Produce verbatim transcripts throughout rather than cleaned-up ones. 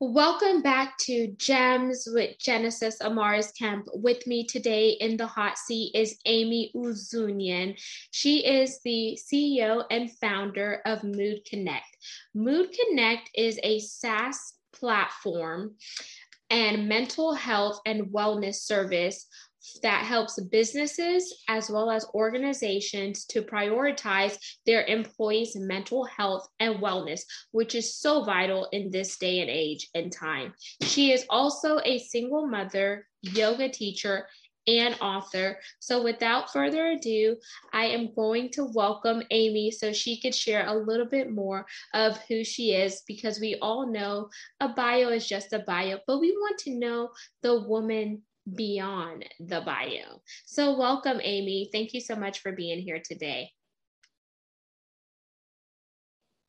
Welcome back to GEMS with Genesis Amaris Kemp. With me today in the hot seat is Amy Uzunian. She is the C E O and founder of Mood Connect. Mood Connect is a SaaS platform and mental health and wellness service that helps businesses as well as organizations to prioritize their employees' mental health and wellness, which is so vital in this day and age and time. She is also a single mother, yoga teacher, and author. So without further ado, I am going to welcome Amy so she could share a little bit more of who she is, because we all know a bio is just a bio, but we want to know the woman beyond the bio. So welcome, Amy. Thank you so much for being here today.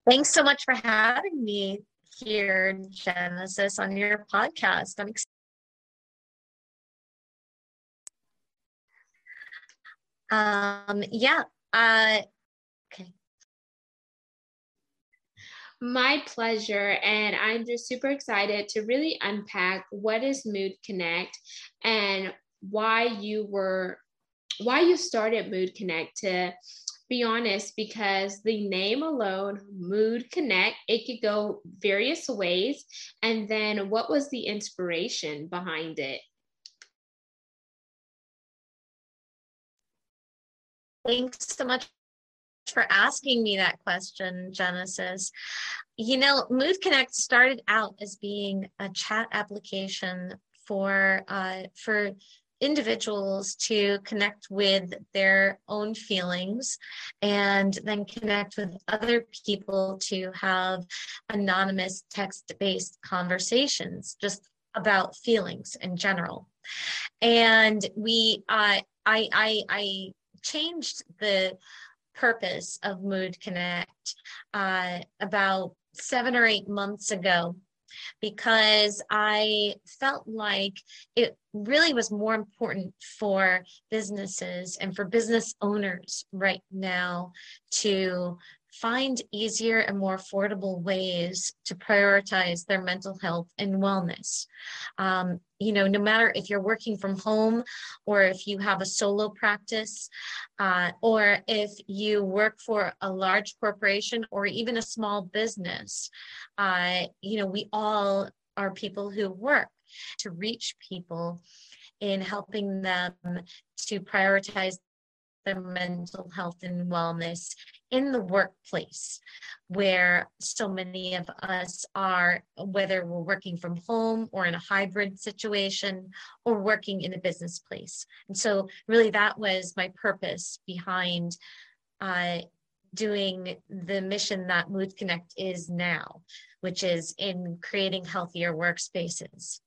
Thanks so much for having me here, Genesis, on your podcast. I'm excited. Um, yeah. Uh, okay. My pleasure, and I'm just super excited to really unpack what is Mood Connect and why you were, why you started Mood Connect. To be honest, because the name alone, Mood Connect, it could go various ways. And then what was the inspiration behind it? Thanks so much for asking me that question, Genesis. You know, Mood Connect started out as being a chat application for uh, for individuals to connect with their own feelings and then connect with other people to have anonymous text-based conversations just about feelings in general. And we, uh, I, I, I changed the purpose of Mood Connect uh, about seven or eight months ago, because I felt like it really was more important for businesses and for business owners right now to find easier and more affordable ways to prioritize their mental health and wellness. Um, you know, no matter if you're working from home or if you have a solo practice, uh, or if you work for a large corporation or even a small business, uh, you know, we all are people who work to reach people in helping them to prioritize their mental health and wellness in the workplace, where so many of us are, whether we're working from home or in a hybrid situation or working in a business place. And so really that was my purpose behind uh, doing the mission that Mood Connect is now, which is in creating healthier workspaces.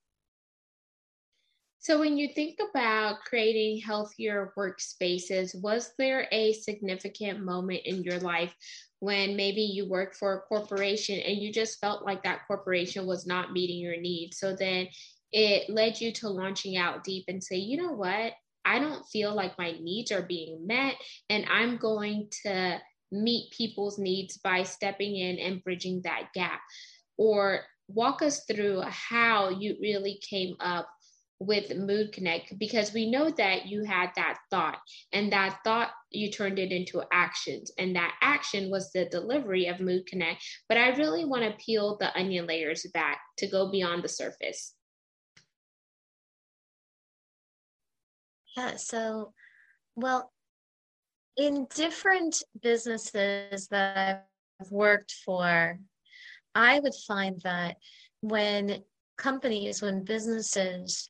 So when you think about creating healthier workspaces, was there a significant moment in your life when maybe you worked for a corporation and you just felt like that corporation was not meeting your needs? So then it led you to launching out deep and say, you know what, I don't feel like my needs are being met, and I'm going to meet people's needs by stepping in and bridging that gap. Or walk us through how you really came up with Mood Connect, because we know that you had that thought, and that thought you turned it into actions, and that action was the delivery of Mood Connect. But I really want to peel the onion layers back to go beyond the surface. Yeah, so, well, in different businesses that I've worked for, I would find that when companies, when businesses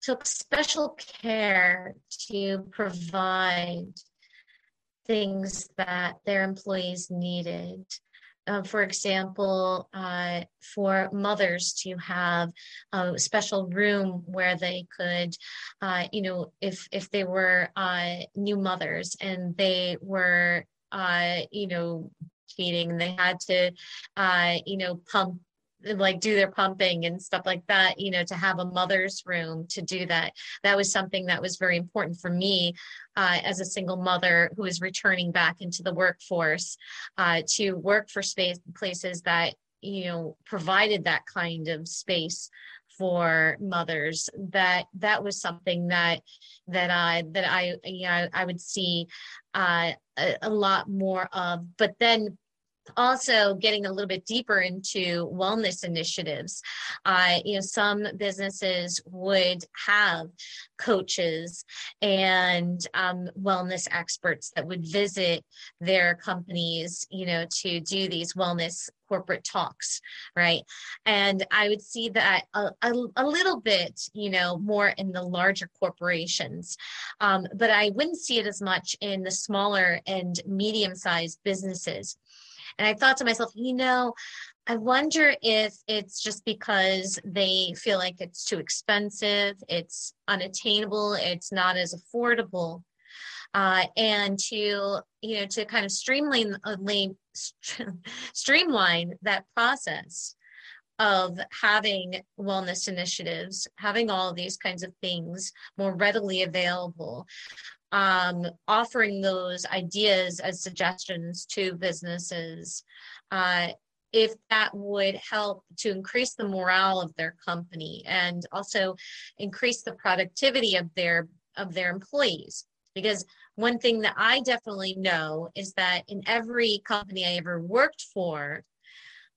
took special care to provide things that their employees needed. Uh, for example, uh, for mothers to have a special room where they could, uh, you know, if if they were uh, new mothers and they were, uh, you know, feeding, they had to, uh, you know, pump, like do their pumping and stuff like that, you know, to have a mother's room to do that. That was something that was very important for me uh, as a single mother who is returning back into the workforce, uh, to work for space places that you know, provided that kind of space for mothers, that that was something that that I that I you know, I would see uh, a, a lot more of. But then also getting a little bit deeper into wellness initiatives, uh, you know, some businesses would have coaches and um, wellness experts that would visit their companies, you know, to do these wellness corporate talks, right? And I would see that a, a, a little bit, you know, more in the larger corporations, um, but I wouldn't see it as much in the smaller and medium-sized businesses. And I thought to myself, you know, I wonder if it's just because they feel like it's too expensive, it's unattainable, it's not as affordable. Uh, and to, you know, to kind of streamline, streamline that process of having wellness initiatives, having all of these kinds of things more readily available. Um, offering those ideas as suggestions to businesses, uh, if that would help to increase the morale of their company and also increase the productivity of their of their employees. Because one thing that I definitely know is that in every company I ever worked for,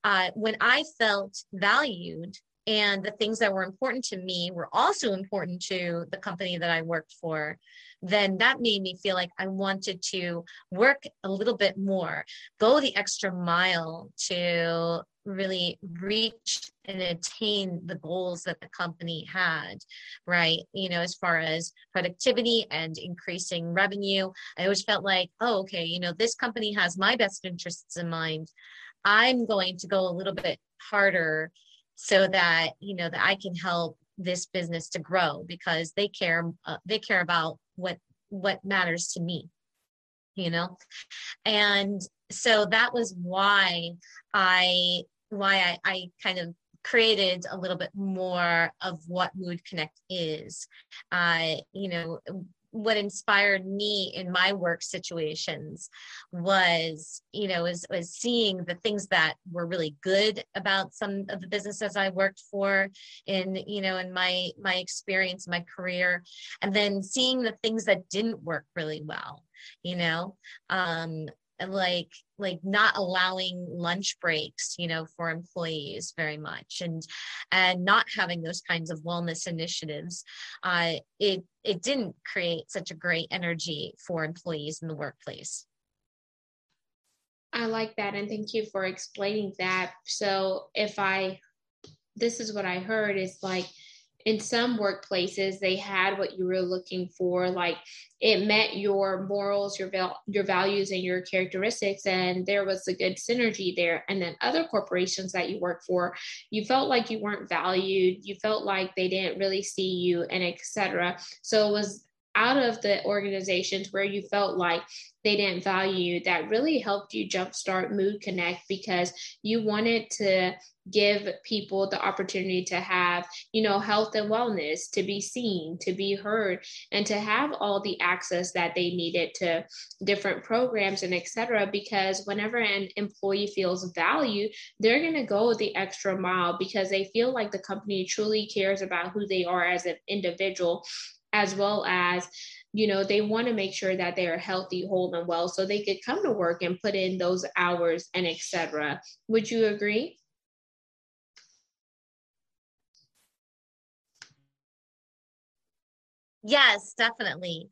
uh, when I felt valued and the things that were important to me were also important to the company that I worked for, then that made me feel like I wanted to work a little bit more, go the extra mile to really reach and attain the goals that the company had, right? You know, as far as productivity and increasing revenue, I always felt like, oh, okay, you know, this company has my best interests in mind. I'm going to go a little bit harder so that, you know, that I can help this business to grow because they care, uh, they care about what, what matters to me, you know? And so that was why I, why I, I kind of created a little bit more of what Mood Connect is. Uh, you know, what inspired me in my work situations was, you know, was, was seeing the things that were really good about some of the businesses I worked for in, you know, in my, my experience, my career, and then seeing the things that didn't work really well, you know, um, like, like not allowing lunch breaks, you know, for employees very much, and, and not having those kinds of wellness initiatives. Uh, it, it didn't create such a great energy for employees in the workplace. I like that. And thank you for explaining that. So if I, this is what I heard is like, in some workplaces, they had what you were looking for, like it met your morals, your val- your values, and your characteristics, and there was a good synergy there. And then other corporations that you work for, you felt like you weren't valued, you felt like they didn't really see you, and et cetera. So it was out of the organizations where you felt like they didn't value you that really helped you jumpstart Mood Connect, because you wanted to give people the opportunity to have, you know, health and wellness, to be seen, to be heard, and to have all the access that they needed to different programs and et cetera. Because whenever an employee feels valued, they're going to go the extra mile because they feel like the company truly cares about who they are as an individual, as well as, you know, they want to make sure that they are healthy, whole, and well, so they could come to work and put in those hours and et cetera. Would you agree? Yes, definitely.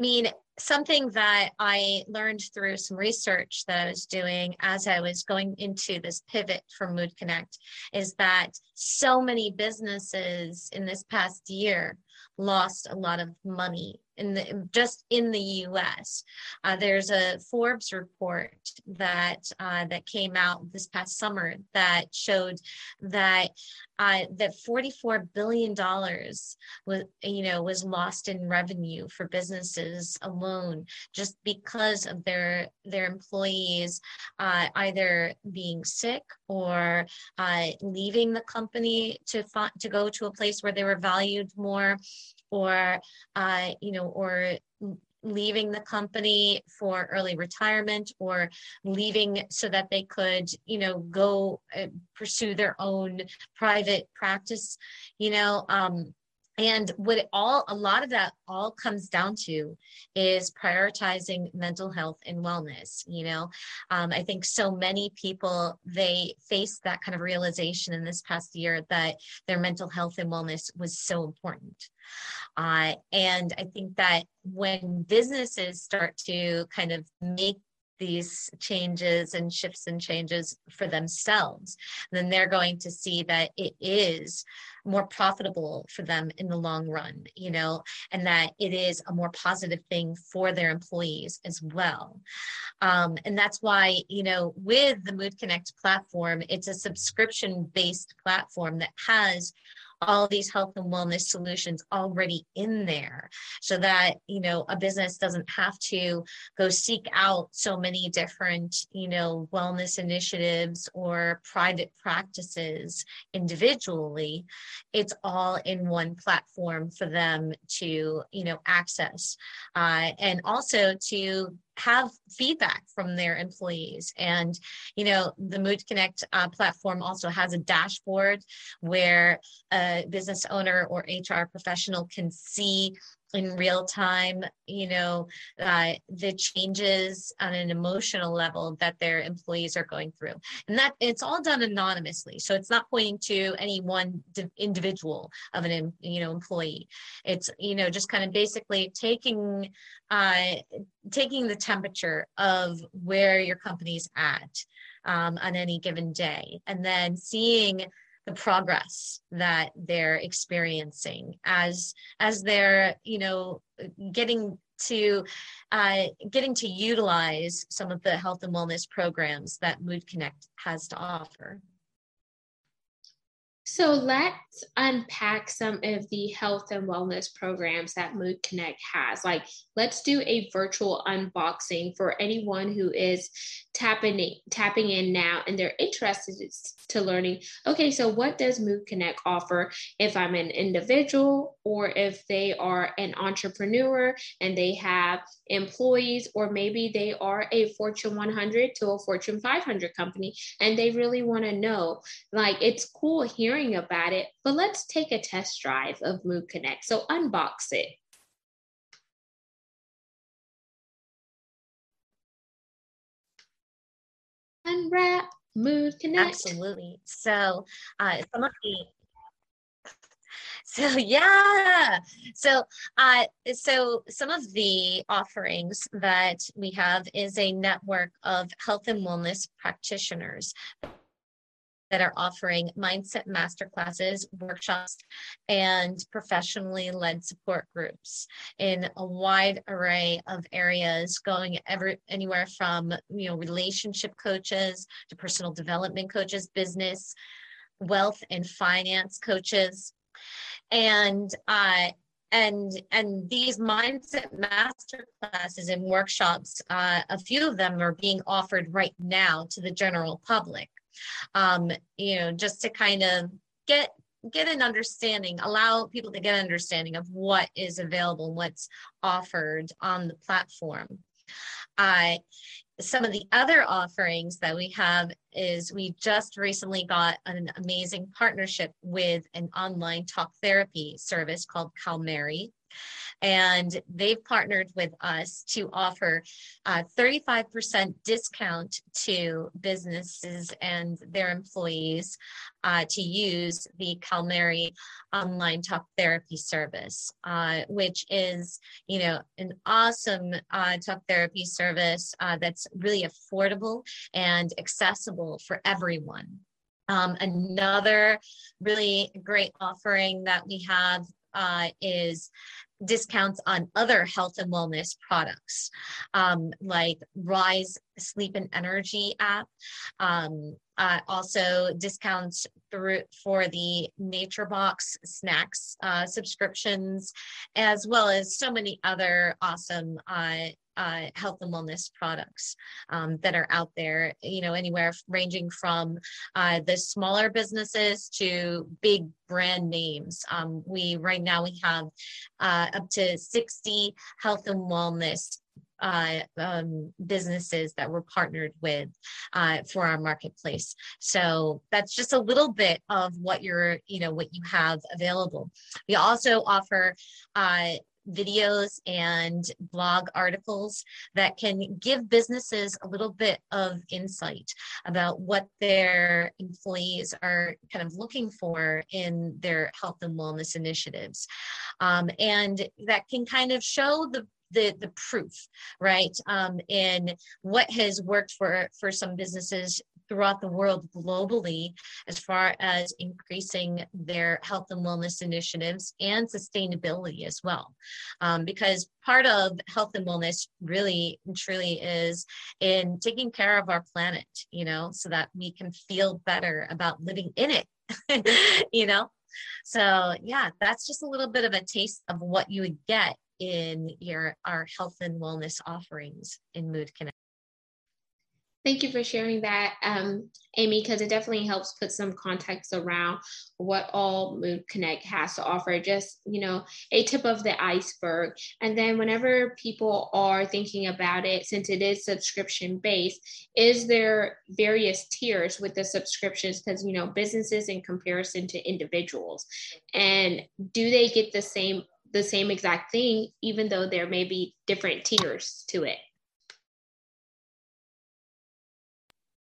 I mean, something that I learned through some research that I was doing as I was going into this pivot for Mood Connect is that so many businesses in this past year lost a lot of money in the, just in the U S. Uh, there's a Forbes report that uh, that came out this past summer that showed that uh, that forty-four billion dollars was, you know, was lost in revenue for businesses alone just because of their their employees uh, either being sick or uh, leaving the company to fa- to go to a place where they were valued more, or uh, you know, or leaving the company for early retirement or leaving so that they could, you know, go uh, pursue their own private practice, you know, um, and what it all, a lot of that all comes down to is prioritizing mental health and wellness. You know, um, I think so many people, they faced that kind of realization in this past year that their mental health and wellness was so important. Uh, and I think that when businesses start to kind of make these changes and shifts and changes for themselves, then they're going to see that it is more profitable for them in the long run, you know, and that it is a more positive thing for their employees as well. Um, and that's why, you know, with the Mood Connect platform, it's a subscription-based platform that has all these health and wellness solutions already in there so that, you know, a business doesn't have to go seek out so many different, you know, wellness initiatives or private practices individually. It's all in one platform for them to, you know, access uh, and also to have feedback from their employees. And, you know, the Mood Connect uh, platform also has a dashboard where a business owner or H R professional can see in real time, you know, uh, the changes on an emotional level that their employees are going through. And that it's all done anonymously. So it's not pointing to any one individual of an, you know, employee. It's, you know, just kind of basically taking, uh, taking the temperature of where your company's at um, on any given day, and then seeing the progress that they're experiencing as as they're, you know, getting to uh, getting to utilize some of the health and wellness programs that Mood Connect has to offer. So let's unpack some of the health and wellness programs that Mood Connect has. Like, let's do a virtual unboxing for anyone who is tapping, tapping in now and they're interested to learning, okay, so what does Mood Connect offer if I'm an individual or if they are an entrepreneur and they have employees, or maybe they are a Fortune one hundred to a Fortune five hundred company and they really want to know. Like, it's cool hearing about it, but let's take a test drive of Mood Connect. So unbox it. Unwrap Mood Connect. Absolutely. So uh, some of the So yeah, so uh, so some of the offerings that we have is a network of health and wellness practitioners that are offering mindset masterclasses, workshops, and professionally led support groups in a wide array of areas, going ever anywhere from, you know, relationship coaches to personal development coaches, business, wealth, and finance coaches, and uh, and and these mindset masterclasses and workshops, uh, a few of them are being offered right now to the general public. Um, you know, just to kind of get get an understanding, allow people to get an understanding of what is available, what's offered on the platform. Uh, some of the other offerings that we have is we just recently got an amazing partnership with an online talk therapy service called Calmerry. And they've partnered with us to offer a thirty-five percent discount to businesses and their employees uh, to use the Calmerry online talk therapy service, uh, which is, you know, an awesome uh, talk therapy service uh, that's really affordable and accessible for everyone. Um, another really great offering that we have uh, is discounts on other health and wellness products, um, like Rise sleep and energy app. Um, uh, also discounts through for the Nature Box snacks uh, subscriptions, as well as so many other awesome uh, Uh, health and wellness products um, that are out there, you know, anywhere ranging from uh, the smaller businesses to big brand names. Um, we right now we have uh, up to sixty health and wellness uh, um, businesses that we're partnered with uh, for our marketplace. So that's just a little bit of what you're, you know, what you have available. We also offer uh, videos and blog articles that can give businesses a little bit of insight about what their employees are kind of looking for in their health and wellness initiatives. Um, and that can kind of show the the the proof, right? Um, in what has worked for, for some businesses throughout the world globally, as far as increasing their health and wellness initiatives and sustainability as well. Um, because part of health and wellness really and truly is in taking care of our planet, you know, so that we can feel better about living in it, you know? So yeah, that's just a little bit of a taste of what you would get in your our health and wellness offerings in Mood Connect. Thank you for sharing that, um, Amy, because it definitely helps put some context around what all Mood Connect has to offer, just, you know, a tip of the iceberg. And then whenever people are thinking about it, since it is subscription-based, is there various tiers with the subscriptions? Because, you know, businesses in comparison to individuals, and do they get the same the same exact thing, even though there may be different tiers to it?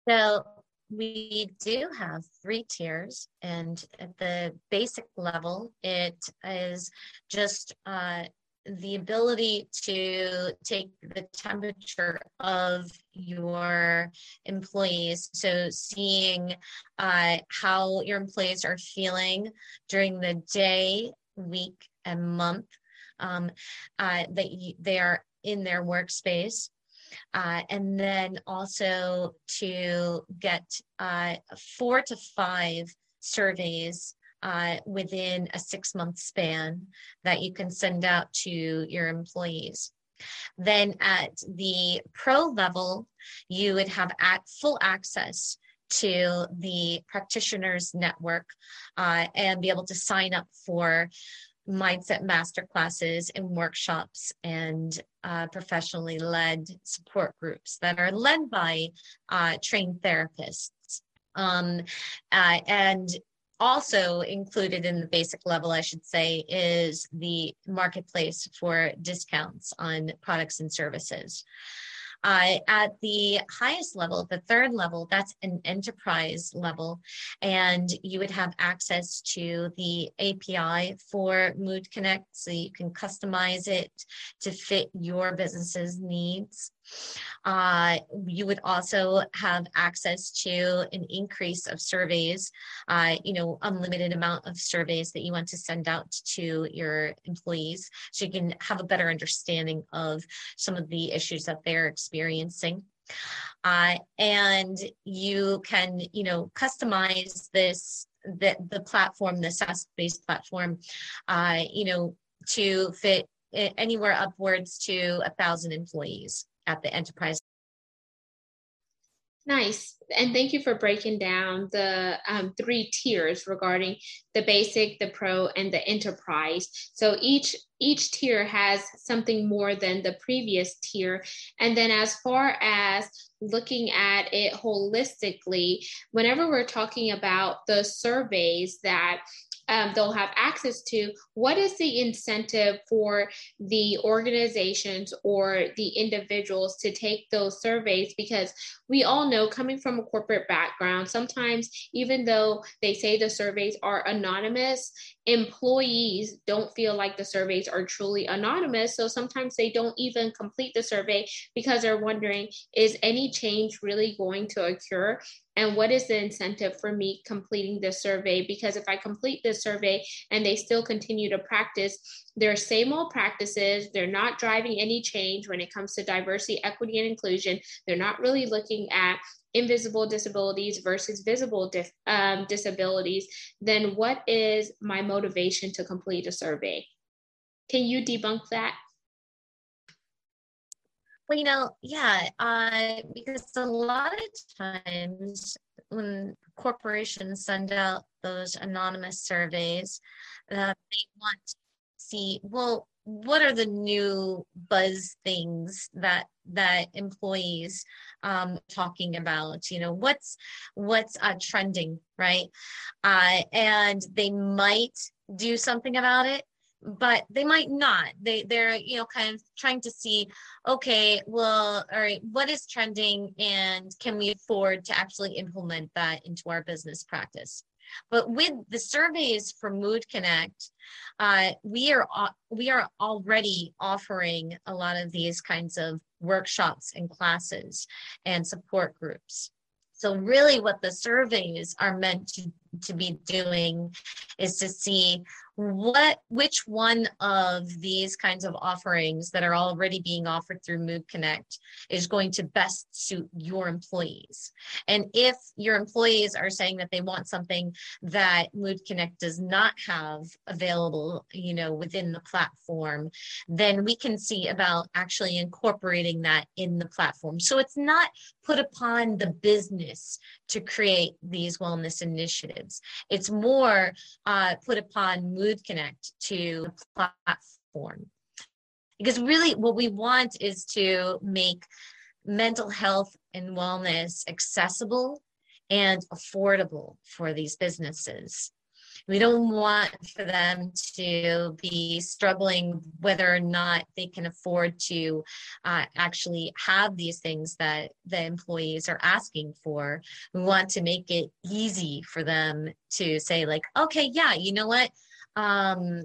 So we do have three tiers, and at the basic level, it is just uh, the ability to take the temperature of your employees. So seeing uh, how your employees are feeling during the day, week, and month um, uh, that you, they are in their workspace. Uh, and then also to get uh, four to five surveys uh, within a six-month span that you can send out to your employees. Then at the pro level, you would have at full access to the practitioners network uh, and be able to sign up for mindset masterclasses and workshops and uh, professionally led support groups that are led by uh, trained therapists. Um, uh, and also included in the basic level, I should say, is the marketplace for discounts on products and services. Uh, at the highest level, the third level, that's an enterprise level, and you would have access to the A P I for Mood Connect, so you can customize it to fit your business's needs. Uh, you would also have access to an increase of surveys, uh, you know, unlimited amount of surveys that you want to send out to your employees, so you can have a better understanding of some of the issues that they're experiencing. Uh, and you can, you know, customize this, the, the platform, the SaaS-based platform, uh, you know, to fit anywhere upwards to a thousand employees at the enterprise. Nice. And thank you for breaking down the um, three tiers regarding the basic, the pro, and the enterprise. So each each tier has something more than the previous tier. And then as far as looking at it holistically, whenever we're talking about the surveys that Um, they'll have access to, what is the incentive for the organizations or the individuals to take those surveys? Because we all know, coming from a corporate background, sometimes even though they say the surveys are anonymous, employees don't feel like the surveys are truly anonymous. So sometimes they don't even complete the survey because they're wondering, is any change really going to occur? And what is the incentive for me completing this survey? Because if I complete this survey and they still continue to practice their same old practices, they're not driving any change when it comes to diversity, equity, and inclusion. They're not really looking at invisible disabilities versus visible dis- um, disabilities, then what is my motivation to complete a survey? Can you debunk that? Well, you know, yeah, uh, because a lot of times when corporations send out those anonymous surveys, uh, they want to see, well, what are the new buzz things that that employees um, talking about? You know, what's what's uh, trending, right? Uh, and they might do something about it, but they might not. They they're you know kind of trying to see, okay, well, all right, what is trending, and can we afford to actually implement that into our business practice? But with the surveys for Mood Connect, uh, we are we are already offering a lot of these kinds of workshops and classes and support groups. So really what the surveys are meant to, to be doing is to see what which one of these kinds of offerings that are already being offered through Mood Connect is going to best suit your employees. And if your employees are saying that they want something that Mood Connect does not have available, you know, within the platform, then we can see about actually incorporating that in the platform. So it's not put upon the business to create these wellness initiatives. It's more uh, put upon Mood Connect to the platform. Because really what we want is to make mental health and wellness accessible and affordable for these businesses. We don't want for them to be struggling whether or not they can afford to uh, actually have these things that the employees are asking for. We want to make it easy for them to say, like, okay, yeah, you know what? Um,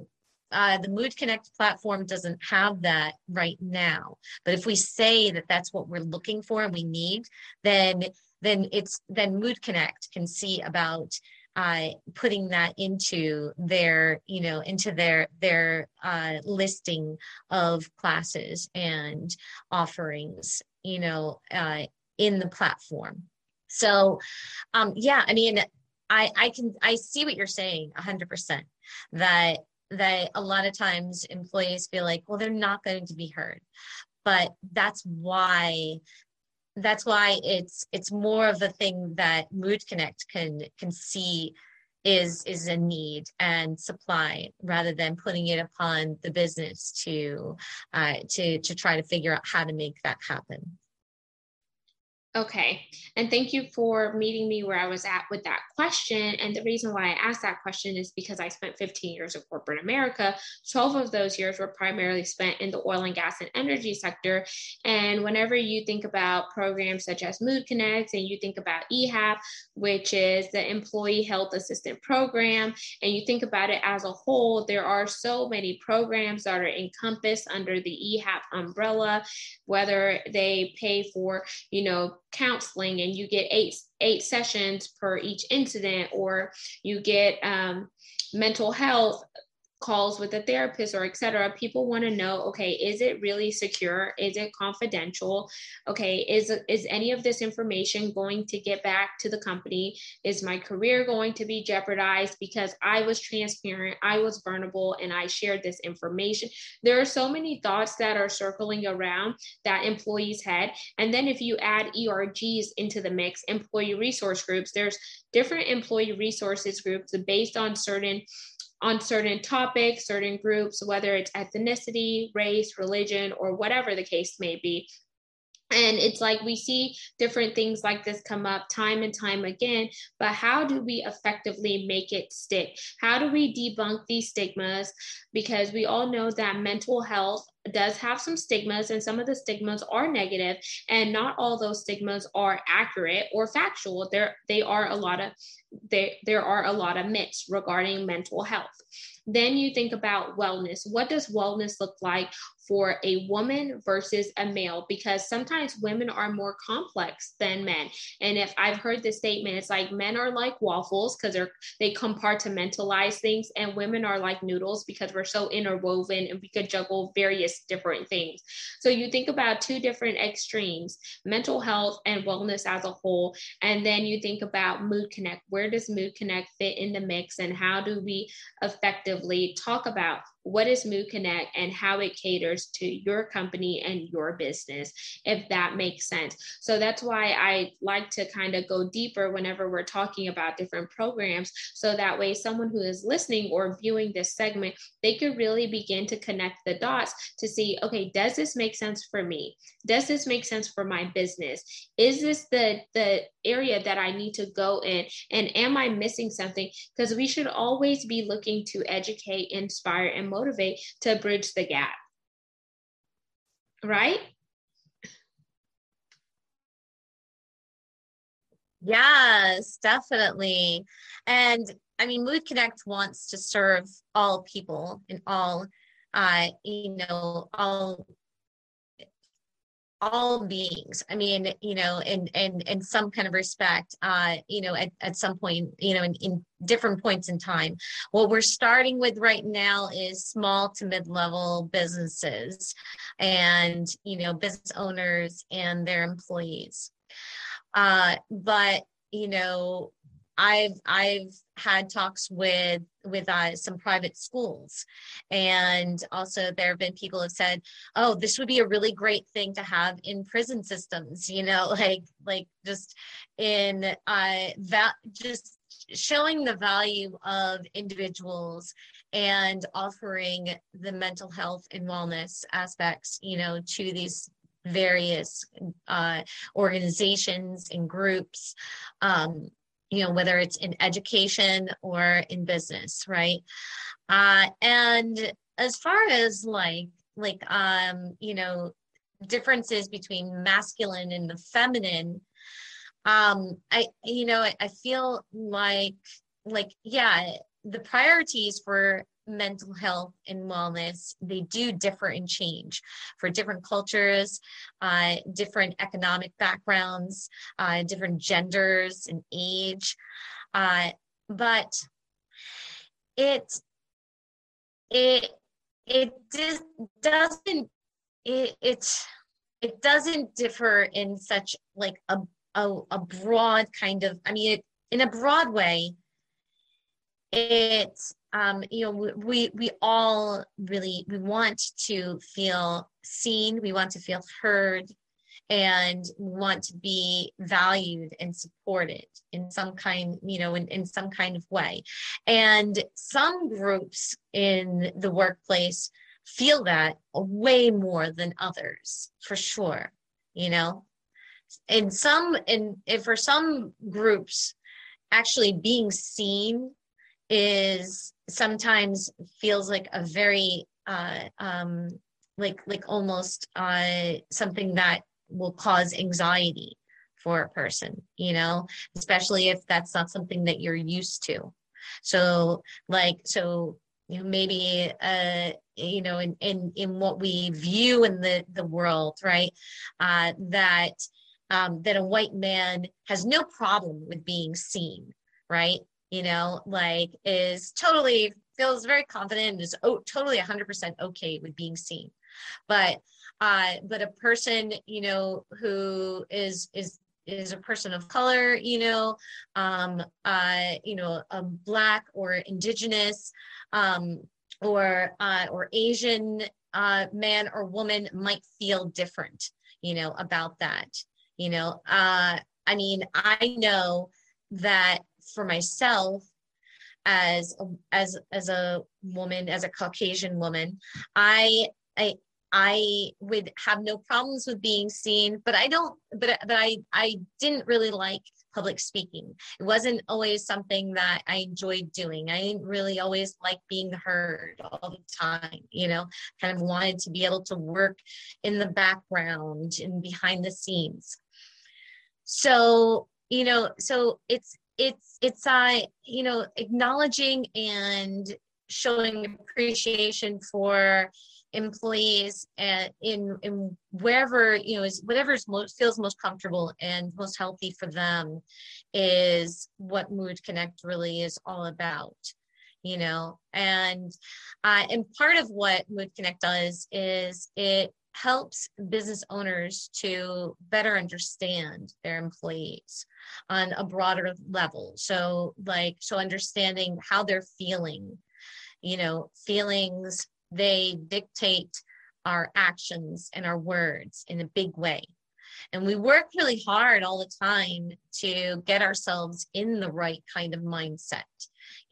uh, the Mood Connect platform doesn't have that right now. But if we say that that's what we're looking for and we need, then then it's then Mood Connect can see about Uh, putting that into their, you know, into their their uh, listing of classes and offerings, you know, uh, in the platform. So, um, yeah, I mean, I I can I see what you're saying one hundred percent. That that a lot of times employees feel like, well, they're not going to be heard, but that's why. That's why it's it's more of a thing that Mood Connect can can see is is a need and supply, rather than putting it upon the business to uh, to to try to figure out how to make that happen. Okay, and thank you for meeting me where I was at with that question. And the reason why I asked that question is because I spent fifteen years in corporate America. twelve of those years were primarily spent in the oil and gas and energy sector. And whenever you think about programs such as Mood Connect, and you think about E H A P, which is the Employee Health Assistant Program, and you think about it as a whole, there are so many programs that are encompassed under the E H A P umbrella, whether they pay for, you know, counseling and you get eight eight sessions per each incident, or you get um, mental health calls with a therapist, or et cetera. People want to know, okay, is it really secure? Is it confidential? Okay, is, is any of this information going to get back to the company? Is my career going to be jeopardized because I was transparent, I was vulnerable, and I shared this information? There are so many thoughts that are circling around that employee's head. And then if you add E R Gs into the mix, employee resource groups, there's different employee resources groups based on certain on certain topics, certain groups, whether it's ethnicity, race, religion, or whatever the case may be. And it's like we see different things like this come up time and time again, but how do we effectively make it stick? How do we debunk these stigmas? Because we all know that mental health does have some stigmas, and some of the stigmas are negative, and not all those stigmas are accurate or factual. There, they are a lot of, there, there are a lot of myths regarding mental health. Then you think about wellness. What does wellness look like for a woman versus a male? Because sometimes women are more complex than men. And if I've heard the statement, it's like men are like waffles because they're they compartmentalize things, and women are like noodles because we're so interwoven and we could juggle various different things. So you think about two different extremes, mental health and wellness as a whole. And then you think about Mood Connect. Where does Mood Connect fit in the mix, and how do we effectively talk about what is Mood Connect and how it caters to your company and your business, if that makes sense. So that's why I like to kind of go deeper whenever we're talking about different programs. So that way someone who is listening or viewing this segment, they could really begin to connect the dots to see, okay, does this make sense for me? Does this make sense for my business? Is this the, the area that I need to go in? And am I missing something? Because we should always be looking to educate, inspire, and motivate. motivate to bridge the gap, right? Yes, definitely. And I mean, Mood Connect wants to serve all people and all, uh, you know, all, all beings. I mean, you know, in in in some kind of respect, uh, you know, at, at some point, you know, in, in different points in time. What we're starting with right now is small to mid-level businesses and, you know, business owners and their employees. Uh, but, you know, I've I've had talks with with uh, some private schools, and also there have been people have said, "Oh, this would be a really great thing to have in prison systems," you know, like like just in uh, that just showing the value of individuals and offering the mental health and wellness aspects, you know, to these various uh, organizations and groups. Um, you know, whether it's in education or in business, right? Uh, and as far as like, like, um, you know, differences between masculine and the feminine, um, I, you know, I, I feel like, like, yeah, the priorities for mental health and wellness, they do differ and change for different cultures, uh, different economic backgrounds, uh, different genders and age. Uh, but it, it, it just doesn't, it, it, it doesn't differ in such like a, a, a broad kind of, I mean, it, in a broad way, it's, Um, you know, we we all really, we want to feel seen, we want to feel heard, and want to be valued and supported in some kind, you know, in, in some kind of way. And some groups in the workplace feel that way more than others, for sure, you know. In some, in, in for some groups, actually being seen is sometimes feels like a very uh um like like almost uh something that will cause anxiety for a person, you know, especially if that's not something that you're used to. So like so you know, maybe uh you know in in, in what we view in the the world, right, uh that um that a white man has no problem with being seen, right? You know, like is totally feels very confident and is oh, totally one hundred percent okay with being seen. But, uh, but a person, you know, who is, is, is a person of color, you know, um, uh, you know, a Black or indigenous, um, or, uh, or Asian, uh, man or woman might feel different, you know, about that, you know, uh, I mean, I know that for myself, as as as a woman, as a Caucasian woman, I I I would have no problems with being seen, but I don't, but, but I, I didn't really like public speaking. It wasn't always something that I enjoyed doing. I didn't really always like being heard all the time, you know, kind of wanted to be able to work in the background and behind the scenes. So, you know, so it's, it's, it's, uh, you know, acknowledging and showing appreciation for employees and in, in wherever, you know, is whatever's most feels most comfortable and most healthy for them is what Mood Connect really is all about, you know. And uh, and part of what Mood Connect does is it helps business owners to better understand their employees on a broader level. So like, so understanding how they're feeling, you know, feelings, they dictate our actions and our words in a big way. And we work really hard all the time to get ourselves in the right kind of mindset,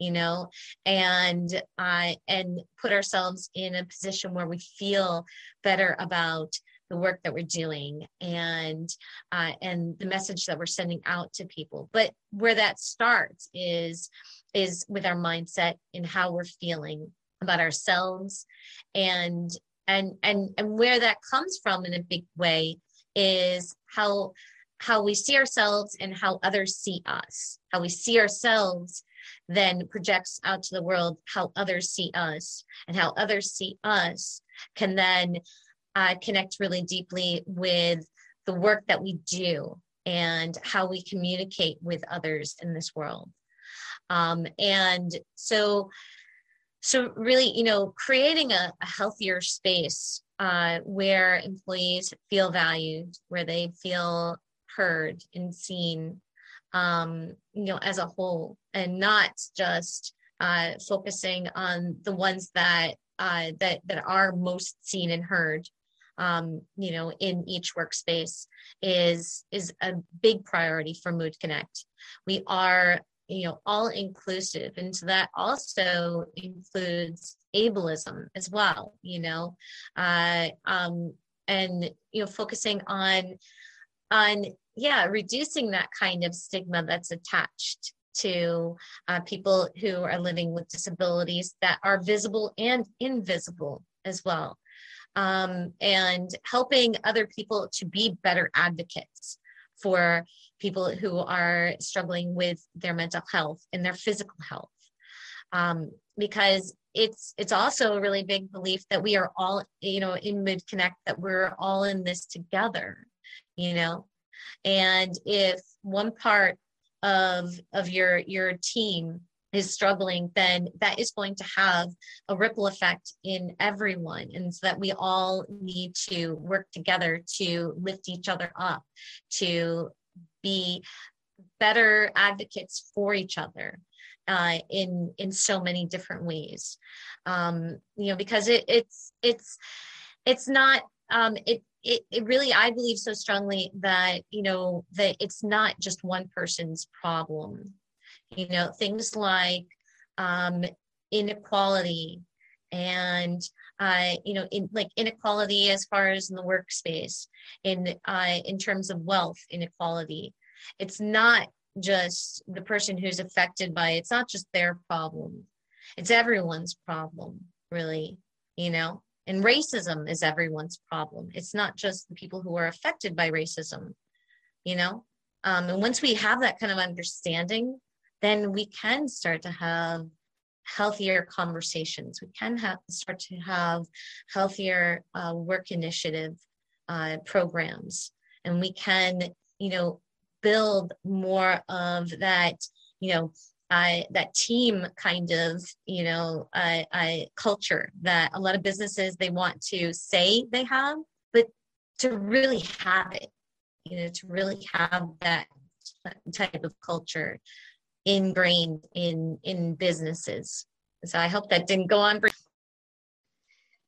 you know, and uh, and put ourselves in a position where we feel better about the work that we're doing and uh, and the message that we're sending out to people. But where that starts is is with our mindset and how we're feeling about ourselves, and and and and where that comes from in a big way is how how we see ourselves and how others see us. How we see ourselves then projects out to the world how others see us, and how others see us can then uh, connect really deeply with the work that we do and how we communicate with others in this world. Um, and so. So really, you know, creating a, a healthier space uh, where employees feel valued, where they feel heard and seen, um, you know, as a whole, and not just uh, focusing on the ones that uh, that that are most seen and heard, um, you know, in each workspace is is a big priority for Mood Connect. We are, you know, all inclusive. And so that also includes ableism as well, you know, uh, um, and, you know, focusing on, on, yeah, reducing that kind of stigma that's attached to uh, people who are living with disabilities that are visible and invisible as well. Um, and helping other people to be better advocates for people who are struggling with their mental health and their physical health. Um, because it's it's also a really big belief that we are all, you know, in Mood Connect, that we're all in this together, you know. And if one part of, of your, your team is struggling, then that is going to have a ripple effect in everyone. And so that we all need to work together to lift each other up, to be better advocates for each other uh, in in so many different ways. Um, you know, because it, it's it's it's not um, it, it it really, I believe so strongly that, you know, that it's not just one person's problem. You know, things like um, inequality and, uh, you know, in, like inequality as far as in the workspace, in, uh, in terms of wealth inequality. It's not just the person who's affected by it. It's not just their problem. It's everyone's problem, really, you know. And racism is everyone's problem. It's not just the people who are affected by racism, you know. Um, and once we have that kind of understanding, then we can start to have healthier conversations. We can have start to have healthier uh, work initiative uh, programs, and we can, you know, build more of that, you know, uh, that team kind of, you know, uh, uh, culture that a lot of businesses, they want to say they have, but to really have it, you know, to really have that type of culture ingrained in in businesses. So I hope that didn't go on for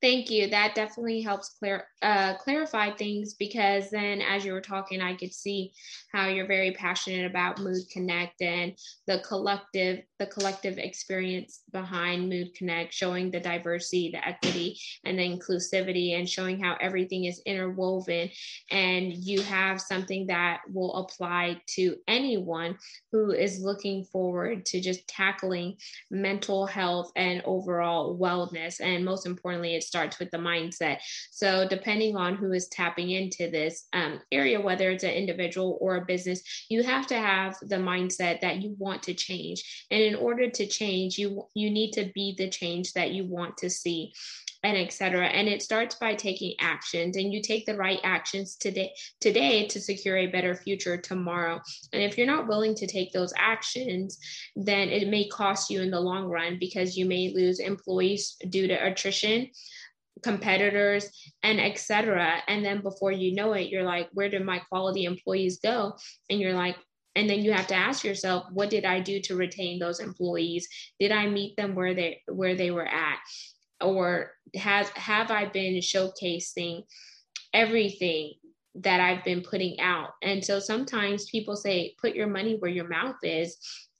Thank you. That definitely helps clar- uh, clarify things, because then as you were talking, I could see how you're very passionate about Mood Connect and the collective, the collective experience behind Mood Connect, showing the diversity, the equity, and the inclusivity, and showing how everything is interwoven. And you have something that will apply to anyone who is looking forward to just tackling mental health and overall wellness. And most importantly, it's starts with the mindset. So depending on who is tapping into this um, area, whether it's an individual or a business, you have to have the mindset that you want to change. And in order to change, you, you need to be the change that you want to see, and et cetera. And it starts by taking actions, and you take the right actions today, today to secure a better future tomorrow. And if you're not willing to take those actions, then it may cost you in the long run, because you may lose employees due to attrition, competitors, and et cetera. And then before you know it, you're like, where did my quality employees go? And you're like, and then you have to ask yourself, what did I do to retain those employees? Did I meet them where they, where they were at? Or has, have I been showcasing everything that I've been putting out? And so sometimes people say, put your money where your mouth is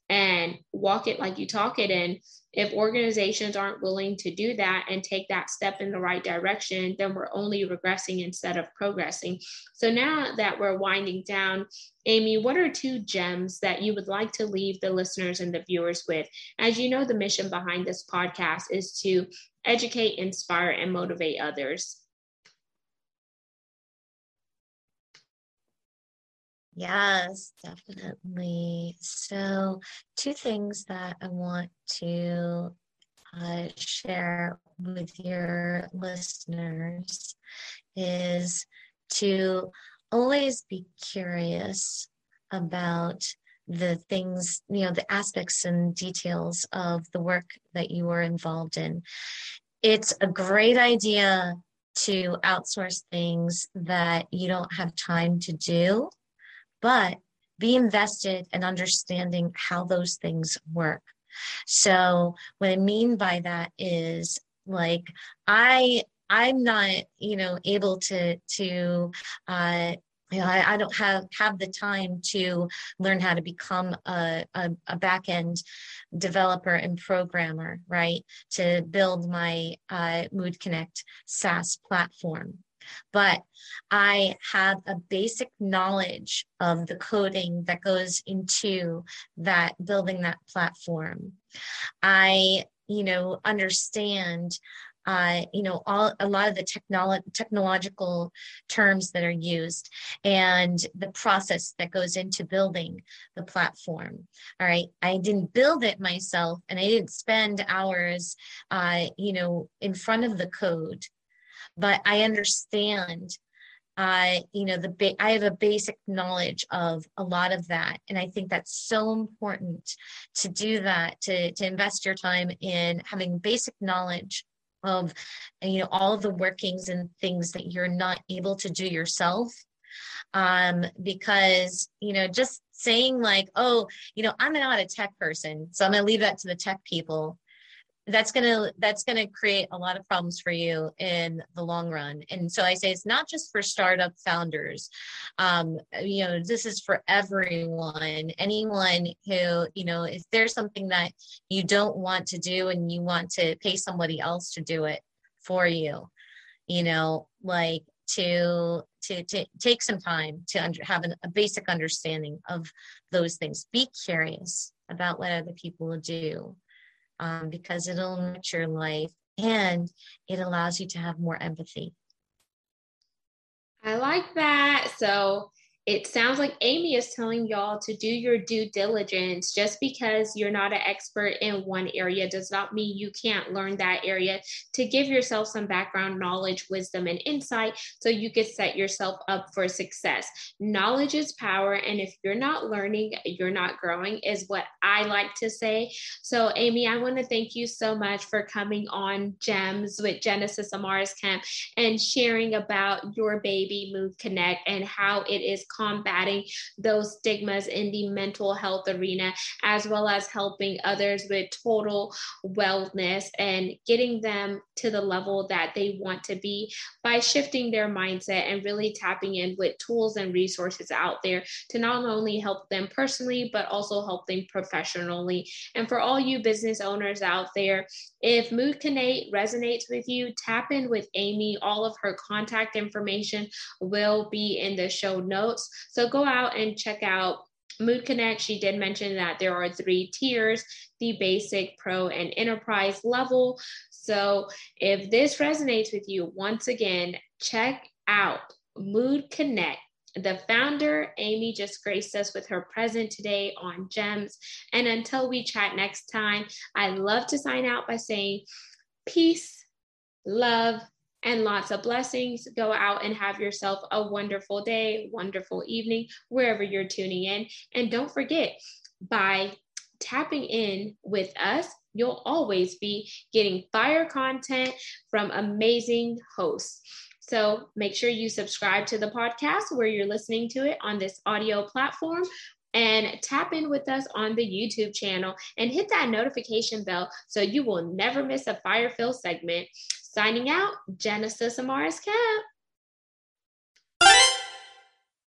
and walk it like you talk it. And if organizations aren't willing to do that and take that step in the right direction, then we're only regressing instead of progressing. So now that we're winding down, Amy, what are two gems that you would like to leave the listeners and the viewers with? As you know, the mission behind this podcast is to educate, inspire, and motivate others. Yes, definitely. So two things that I want to uh, share with your listeners is to always be curious about the things, you know, the aspects and details of the work that you are involved in. It's a great idea to outsource things that you don't have time to do, but be invested in understanding how those things work. So what I mean by that is, like, I, I'm not, you know, able to, to, uh, you know, I, I don't have, have the time to learn how to become a, a, a back-end developer and programmer, right? To build my uh, Mood Connect SaaS platform. But I have a basic knowledge of the coding that goes into that, building that platform. I, you know, understand, uh, you know, all a lot of the technolo- technological terms that are used and the process that goes into building the platform. All right. I didn't build it myself, and I didn't spend hours, uh, you know, in front of the code. But I understand, uh, you know, the ba- I have a basic knowledge of a lot of that. And I think that's so important to do that, to, to invest your time in having basic knowledge of, you know, all the workings and things that you're not able to do yourself. Um, because, you know, just saying like, oh, you know, I'm not a tech person, so I'm going to leave that to the tech people. That's gonna that's gonna create a lot of problems for you in the long run. And so I say it's not just for startup founders. Um, you know, this is for everyone. Anyone who, you know, if there's something that you don't want to do and you want to pay somebody else to do it for you, you know, like to to, to take some time to under, have an, a basic understanding of those things. Be curious about what other people do. Um, because it'll nurture your life and it allows you to have more empathy. I like that. So it sounds like Amy is telling y'all to do your due diligence. Just because you're not an expert in one area does not mean you can't learn that area, to give yourself some background knowledge, wisdom, and insight so you can set yourself up for success. Knowledge is power. And if you're not learning, you're not growing, is what I like to say. So Amy, I want to thank you so much for coming on GEMS with Genesis Amaris Kemp and sharing about your baby Mood Connect and how it is combating those stigmas in the mental health arena, as well as helping others with total wellness and getting them to the level that they want to be by shifting their mindset and really tapping in with tools and resources out there to not only help them personally, but also help them professionally. And for all you business owners out there, if Mood Connect resonates with you, tap in with Amy. All of her contact information will be in the show notes. So go out and check out Mood Connect. She did mention that there are three tiers, the basic, pro, and enterprise level. So if this resonates with you, once again, check out Mood Connect. The founder, Amy, just graced us with her presence today on GEMS. And until we chat next time, I love to sign out by saying peace, love, and lots of blessings. Go out and have yourself a wonderful day, wonderful evening, wherever you're tuning in. And don't forget, by tapping in with us, you'll always be getting fire content from amazing hosts. So make sure you subscribe to the podcast where you're listening to it on this audio platform, and tap in with us on the YouTube channel and hit that notification bell so you will never miss a fire-filled segment. Signing out, Genesis Amaris Kemp.